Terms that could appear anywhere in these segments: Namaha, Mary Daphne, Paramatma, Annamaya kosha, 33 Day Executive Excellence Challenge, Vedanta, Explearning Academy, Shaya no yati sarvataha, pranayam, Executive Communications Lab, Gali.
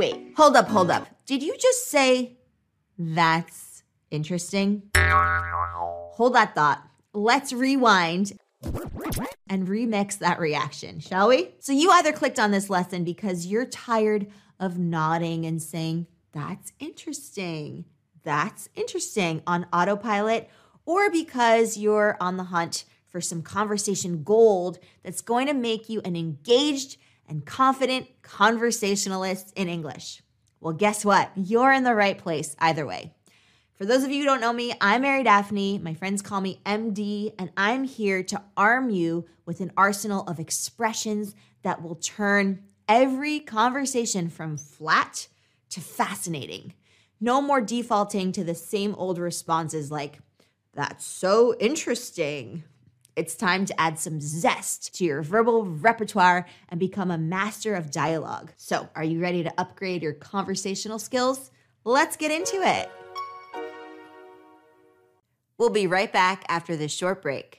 Wait, hold up. Did you just say that's interesting? Hold that thought. Let's rewind and remix that reaction, shall we? So you either clicked on this lesson because you're tired of nodding and saying, that's interesting on autopilot, or because you're on the hunt for some conversation gold that's going to make you an engaged and confident conversationalist in English. Well, guess what? You're in the right place either way. For those of you who don't know me, I'm Mary Daphne. My friends call me MD, and I'm here to arm you with an arsenal of expressions that will turn every conversation from flat to fascinating. No more defaulting to the same old responses like, that's so interesting. It's time to add some zest to your verbal repertoire and become a master of dialogue. So, are you ready to upgrade your conversational skills? Let's get into it. We'll be right back after this short break.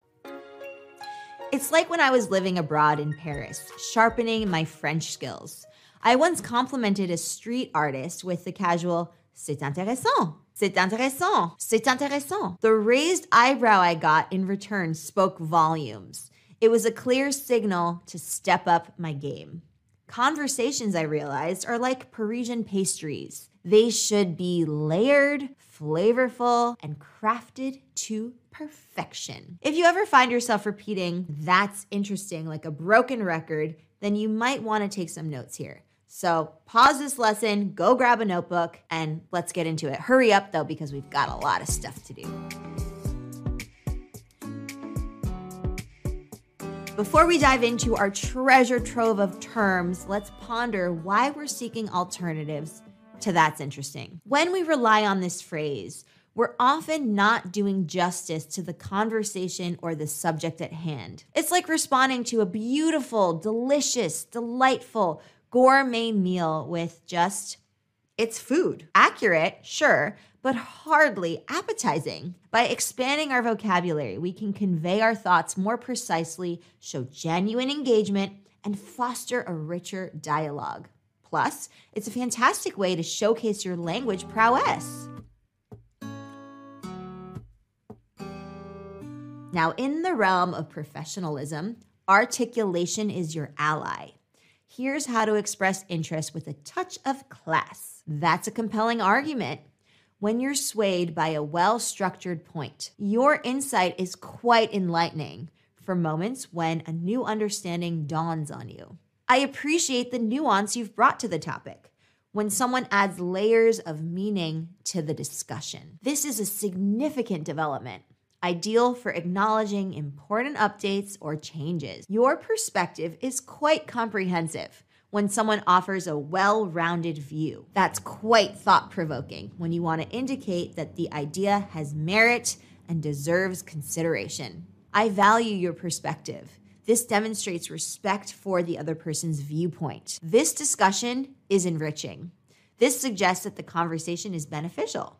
It's like when I was living abroad in Paris, sharpening my French skills. I once complimented a street artist with the casual, c'est intéressant, c'est intéressant, c'est intéressant. The raised eyebrow I got in return spoke volumes. It was a clear signal to step up my game. Conversations, I realized, are like Parisian pastries. They should be layered, flavorful, and crafted to perfection. If you ever find yourself repeating, that's interesting, like a broken record, then you might want to take some notes here. So pause this lesson, go grab a notebook, and let's get into it. Hurry up though, because we've got a lot of stuff to do. Before we dive into our treasure trove of terms, let's ponder why we're seeking alternatives to that's interesting. When we rely on this phrase, we're often not doing justice to the conversation or the subject at hand. It's like responding to a beautiful, delicious, delightful gourmet meal with just, it's food. Accurate, sure, but hardly appetizing. By expanding our vocabulary, we can convey our thoughts more precisely, show genuine engagement, and foster a richer dialogue. Plus, it's a fantastic way to showcase your language prowess. Now, in the realm of professionalism, articulation is your ally. Here's how to express interest with a touch of class. That's a compelling argument. When you're swayed by a well-structured point, your insight is quite enlightening for moments when a new understanding dawns on you. I appreciate the nuance you've brought to the topic when someone adds layers of meaning to the discussion. This is a significant development. Ideal for acknowledging important updates or changes. Your perspective is quite comprehensive when someone offers a well-rounded view. That's quite thought-provoking when you want to indicate that the idea has merit and deserves consideration. I value your perspective. This demonstrates respect for the other person's viewpoint. This discussion is enriching. This suggests that the conversation is beneficial.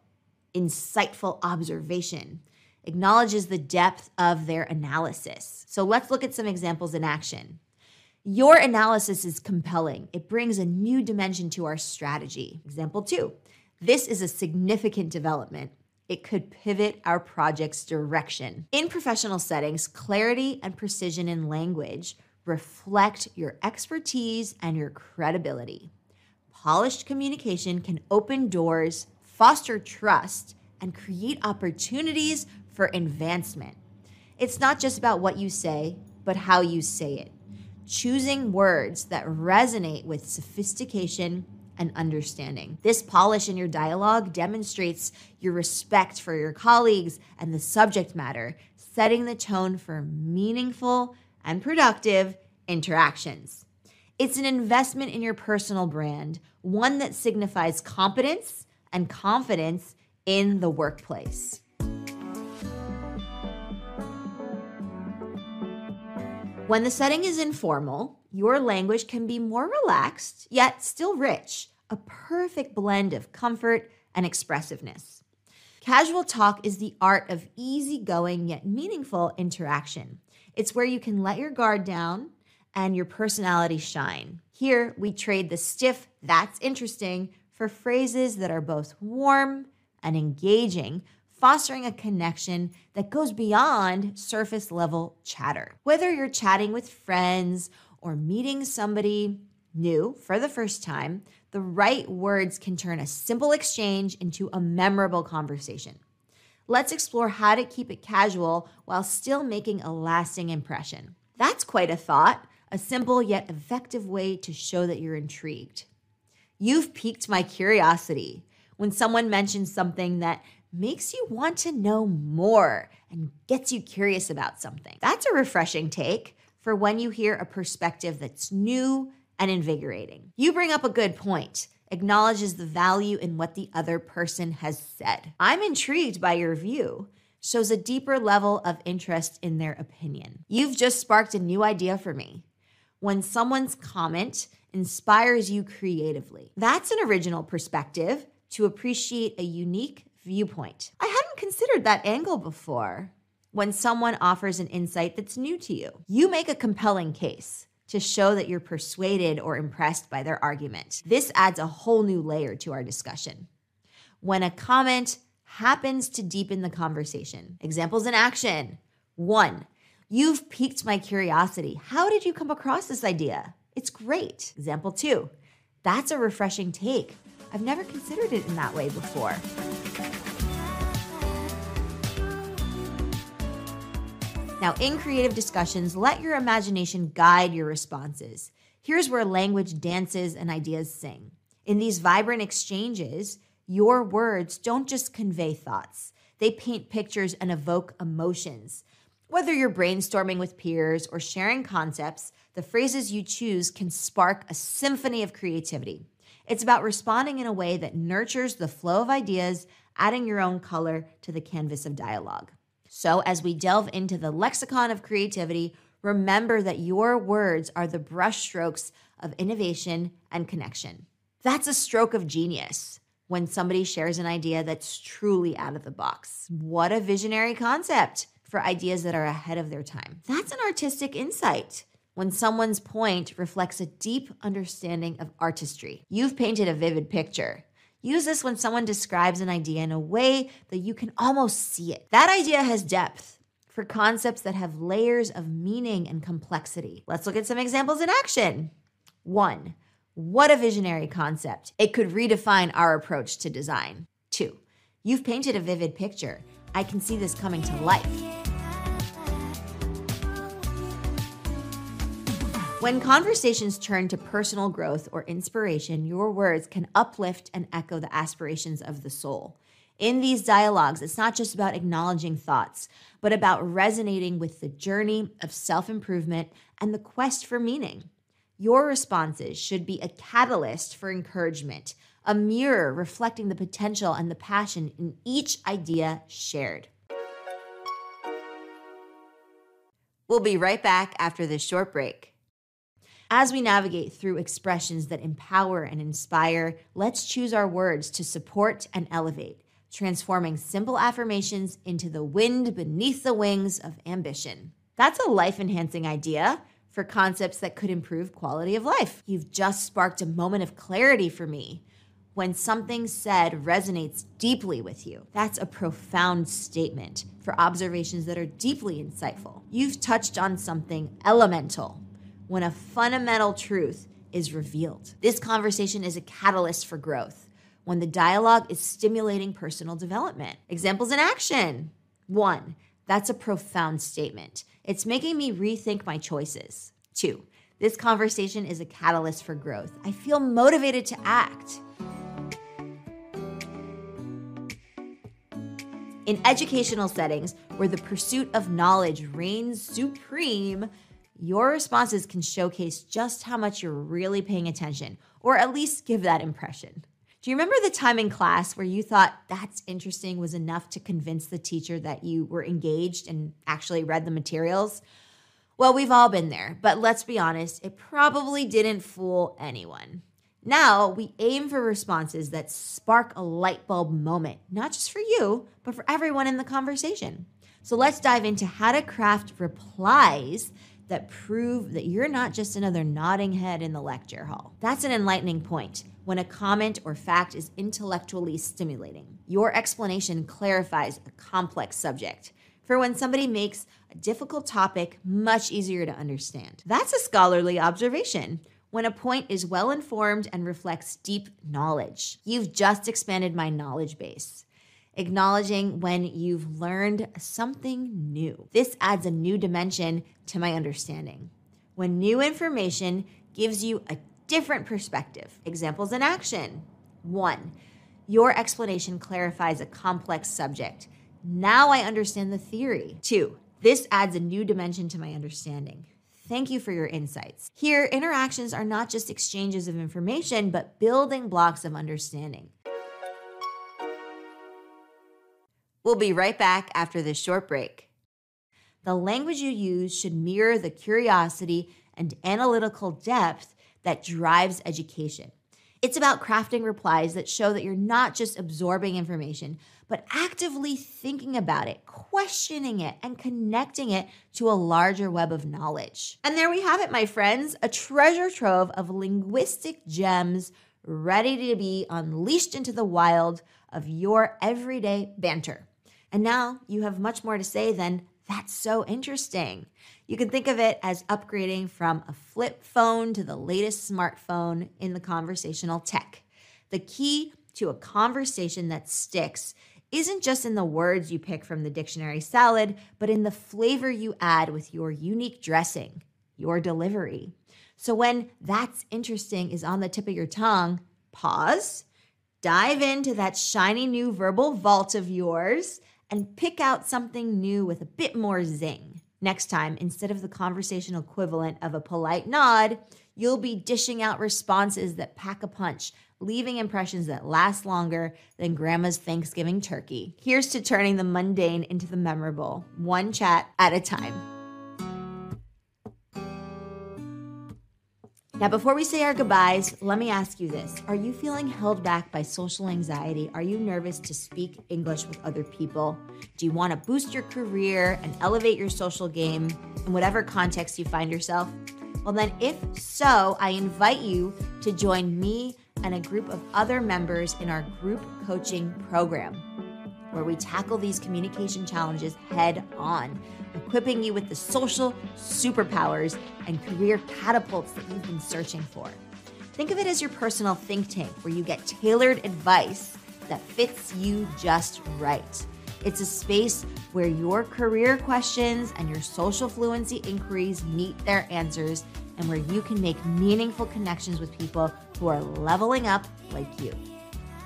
Insightful observation acknowledges the depth of their analysis. So let's look at some examples in action. Your analysis is compelling. It brings a new dimension to our strategy. Example 2, this is a significant development. It could pivot our project's direction. In professional settings, clarity and precision in language reflect your expertise and your credibility. polished communication can open doors, foster trust, and create opportunities for advancement. It's not just about what you say, but how you say it. Choosing words that resonate with sophistication and understanding. This polish in your dialogue demonstrates your respect for your colleagues and the subject matter, setting the tone for meaningful and productive interactions. It's an investment in your personal brand, one that signifies competence and confidence in the workplace. When the setting is informal, your language can be more relaxed, yet still rich, a perfect blend of comfort and expressiveness. Casual talk is the art of easygoing yet meaningful interaction. It's where you can let your guard down and your personality shine. Here, we trade the stiff, "that's interesting," for phrases that are both warm and engaging, fostering a connection that goes beyond surface-level chatter. Whether you're chatting with friends or meeting somebody new for the first time, the right words can turn a simple exchange into a memorable conversation. Let's explore how to keep it casual while still making a lasting impression. That's quite a thought, a simple yet effective way to show that you're intrigued. You've piqued my curiosity. When someone mentions something that makes you want to know more and gets you curious about something, that's a refreshing take for when you hear a perspective that's new and invigorating. You bring up a good point, acknowledges the value in what the other person has said. I'm intrigued by your view, shows a deeper level of interest in their opinion. You've just sparked a new idea for me. When someone's comment inspires you creatively, that's an original perspective to appreciate a unique viewpoint. I hadn't considered that angle before. When someone offers an insight that's new to you, you make a compelling case to show that you're persuaded or impressed by their argument. This adds a whole new layer to our discussion. When a comment happens to deepen the conversation. Examples in action. 1, you've piqued my curiosity. How did you come across this idea? It's great. Example 2, that's a refreshing take. I've never considered it in that way before. Now, in creative discussions, let your imagination guide your responses. Here's where language dances and ideas sing. In these vibrant exchanges, your words don't just convey thoughts. They paint pictures and evoke emotions. Whether you're brainstorming with peers or sharing concepts, the phrases you choose can spark a symphony of creativity. It's about responding in a way that nurtures the flow of ideas, adding your own color to the canvas of dialogue. So as we delve into the lexicon of creativity, remember that your words are the brushstrokes of innovation and connection. That's a stroke of genius when somebody shares an idea that's truly out of the box. What a visionary concept for ideas that are ahead of their time. That's an artistic insight when someone's point reflects a deep understanding of artistry. You've painted a vivid picture. Use this when someone describes an idea in a way that you can almost see it. That idea has depth for concepts that have layers of meaning and complexity. Let's look at some examples in action. 1, what a visionary concept. It could redefine our approach to design. 2, you've painted a vivid picture. I can see this coming to life. When conversations turn to personal growth or inspiration, your words can uplift and echo the aspirations of the soul. In these dialogues, it's not just about acknowledging thoughts, but about resonating with the journey of self-improvement and the quest for meaning. Your responses should be a catalyst for encouragement, a mirror reflecting the potential and the passion in each idea shared. We'll be right back after this short break. As we navigate through expressions that empower and inspire, let's choose our words to support and elevate, transforming simple affirmations into the wind beneath the wings of ambition. That's a life-enhancing idea for concepts that could improve quality of life. You've just sparked a moment of clarity for me. When something said resonates deeply with you, that's a profound statement for observations that are deeply insightful. You've touched on something elemental. When a fundamental truth is revealed. This conversation is a catalyst for growth when the dialogue is stimulating personal development. Examples in action. 1, that's a profound statement. It's making me rethink my choices. 2, this conversation is a catalyst for growth. I feel motivated to act. In educational settings where the pursuit of knowledge reigns supreme, your responses can showcase just how much you're really paying attention, or at least give that impression. Do you remember the time in class where you thought "that's interesting" was enough to convince the teacher that you were engaged and actually read the materials? Well, we've all been there, but let's be honest, it probably didn't fool anyone. Now, we aim for responses that spark a light bulb moment, not just for you, but for everyone in the conversation. So let's dive into how to craft replies that prove that you're not just another nodding head in the lecture hall. That's an enlightening point when a comment or fact is intellectually stimulating. Your explanation clarifies a complex subject for when somebody makes a difficult topic much easier to understand. That's a scholarly observation when a point is well-informed and reflects deep knowledge. You've just expanded my knowledge base. Acknowledging when you've learned something new. This adds a new dimension to my understanding. When new information gives you a different perspective. Examples in action. 1, your explanation clarifies a complex subject. Now I understand the theory. 2, this adds a new dimension to my understanding. Thank you for your insights. Here, interactions are not just exchanges of information, but building blocks of understanding. We'll be right back after this short break. The language you use should mirror the curiosity and analytical depth that drives education. It's about crafting replies that show that you're not just absorbing information, but actively thinking about it, questioning it, and connecting it to a larger web of knowledge. And there we have it, my friends, a treasure trove of linguistic gems ready to be unleashed into the wild of your everyday banter. And now you have much more to say than "that's so interesting." You can think of it as upgrading from a flip phone to the latest smartphone in the conversational tech. The key to a conversation that sticks isn't just in the words you pick from the dictionary salad, but in the flavor you add with your unique dressing, your delivery. So when "that's interesting" is on the tip of your tongue, pause, dive into that shiny new verbal vault of yours, and pick out something new with a bit more zing. Next time, instead of the conversational equivalent of a polite nod, you'll be dishing out responses that pack a punch, leaving impressions that last longer than grandma's Thanksgiving turkey. Here's to turning the mundane into the memorable, one chat at a time. Now, before we say our goodbyes, let me ask you this. Are you feeling held back by social anxiety? Are you nervous to speak English with other people? Do you want to boost your career and elevate your social game in whatever context you find yourself? Well, then, if so, I invite you to join me and a group of other members in our group coaching program, where we tackle these communication challenges head on, equipping you with the social superpowers and career catapults that you've been searching for. Think of it as your personal think tank, where you get tailored advice that fits you just right. It's a space where your career questions and your social fluency inquiries meet their answers, and where you can make meaningful connections with people who are leveling up like you.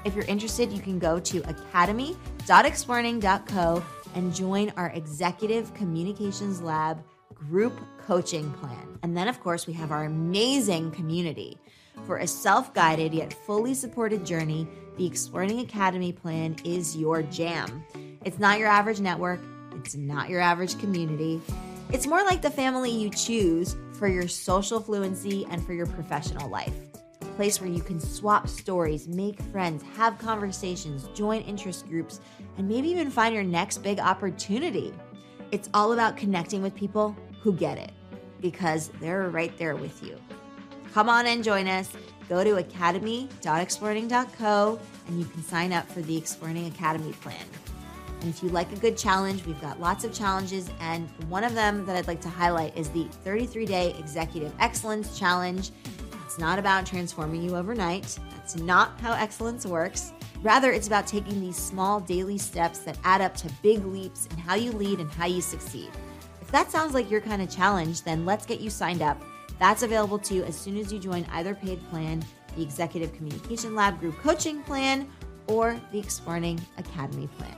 If you're interested, you can go to academy.explearning.co and join our Executive Communications Lab group coaching plan. And then, of course, we have our amazing community. For a self-guided yet fully supported journey, the Explearning Academy plan is your jam. It's not your average network. It's not your average community. It's more like the family you choose for your social fluency and for your professional life. Place where you can swap stories, make friends, have conversations, join interest groups, and maybe even find your next big opportunity. It's all about connecting with people who get it, because they're right there with you. Come on and join us. Go to academy.exploring.co and you can sign up for the Exploring Academy plan. And if you like a good challenge, we've got lots of challenges, and one of them that I'd like to highlight is the 33 Day Executive Excellence Challenge. It's not about transforming you overnight. That's not how excellence works. Rather, it's about taking these small daily steps that add up to big leaps in how you lead and how you succeed. If that sounds like your kind of challenge, then let's get you signed up. That's available to you as soon as you join either paid plan, the Executive Communications Lab Group Coaching Plan, or the Explearning Academy Plan.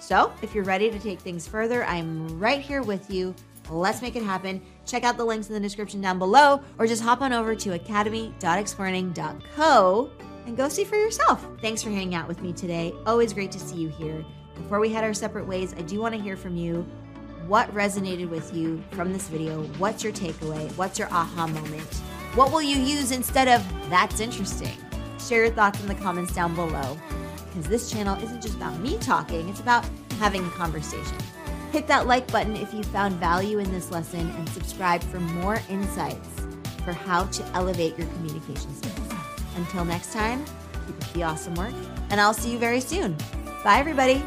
So if you're ready to take things further, I'm right here with you. Let's make it happen. Check out the links in the description down below, or just hop on over to academy.explearning.co and go see for yourself. Thanks for hanging out with me today. Always great to see you here. Before we head our separate ways, I do want to hear from you. What resonated with you from this video? What's your takeaway? What's your aha moment? What will you use instead of that's interesting? Share your thoughts in the comments down below, because this channel isn't just about me talking, it's about having a conversation. Hit that like button if you found value in this lesson, and subscribe for more insights for how to elevate your communication skills. Until next time, keep up the awesome work, and I'll see you very soon. Bye, everybody.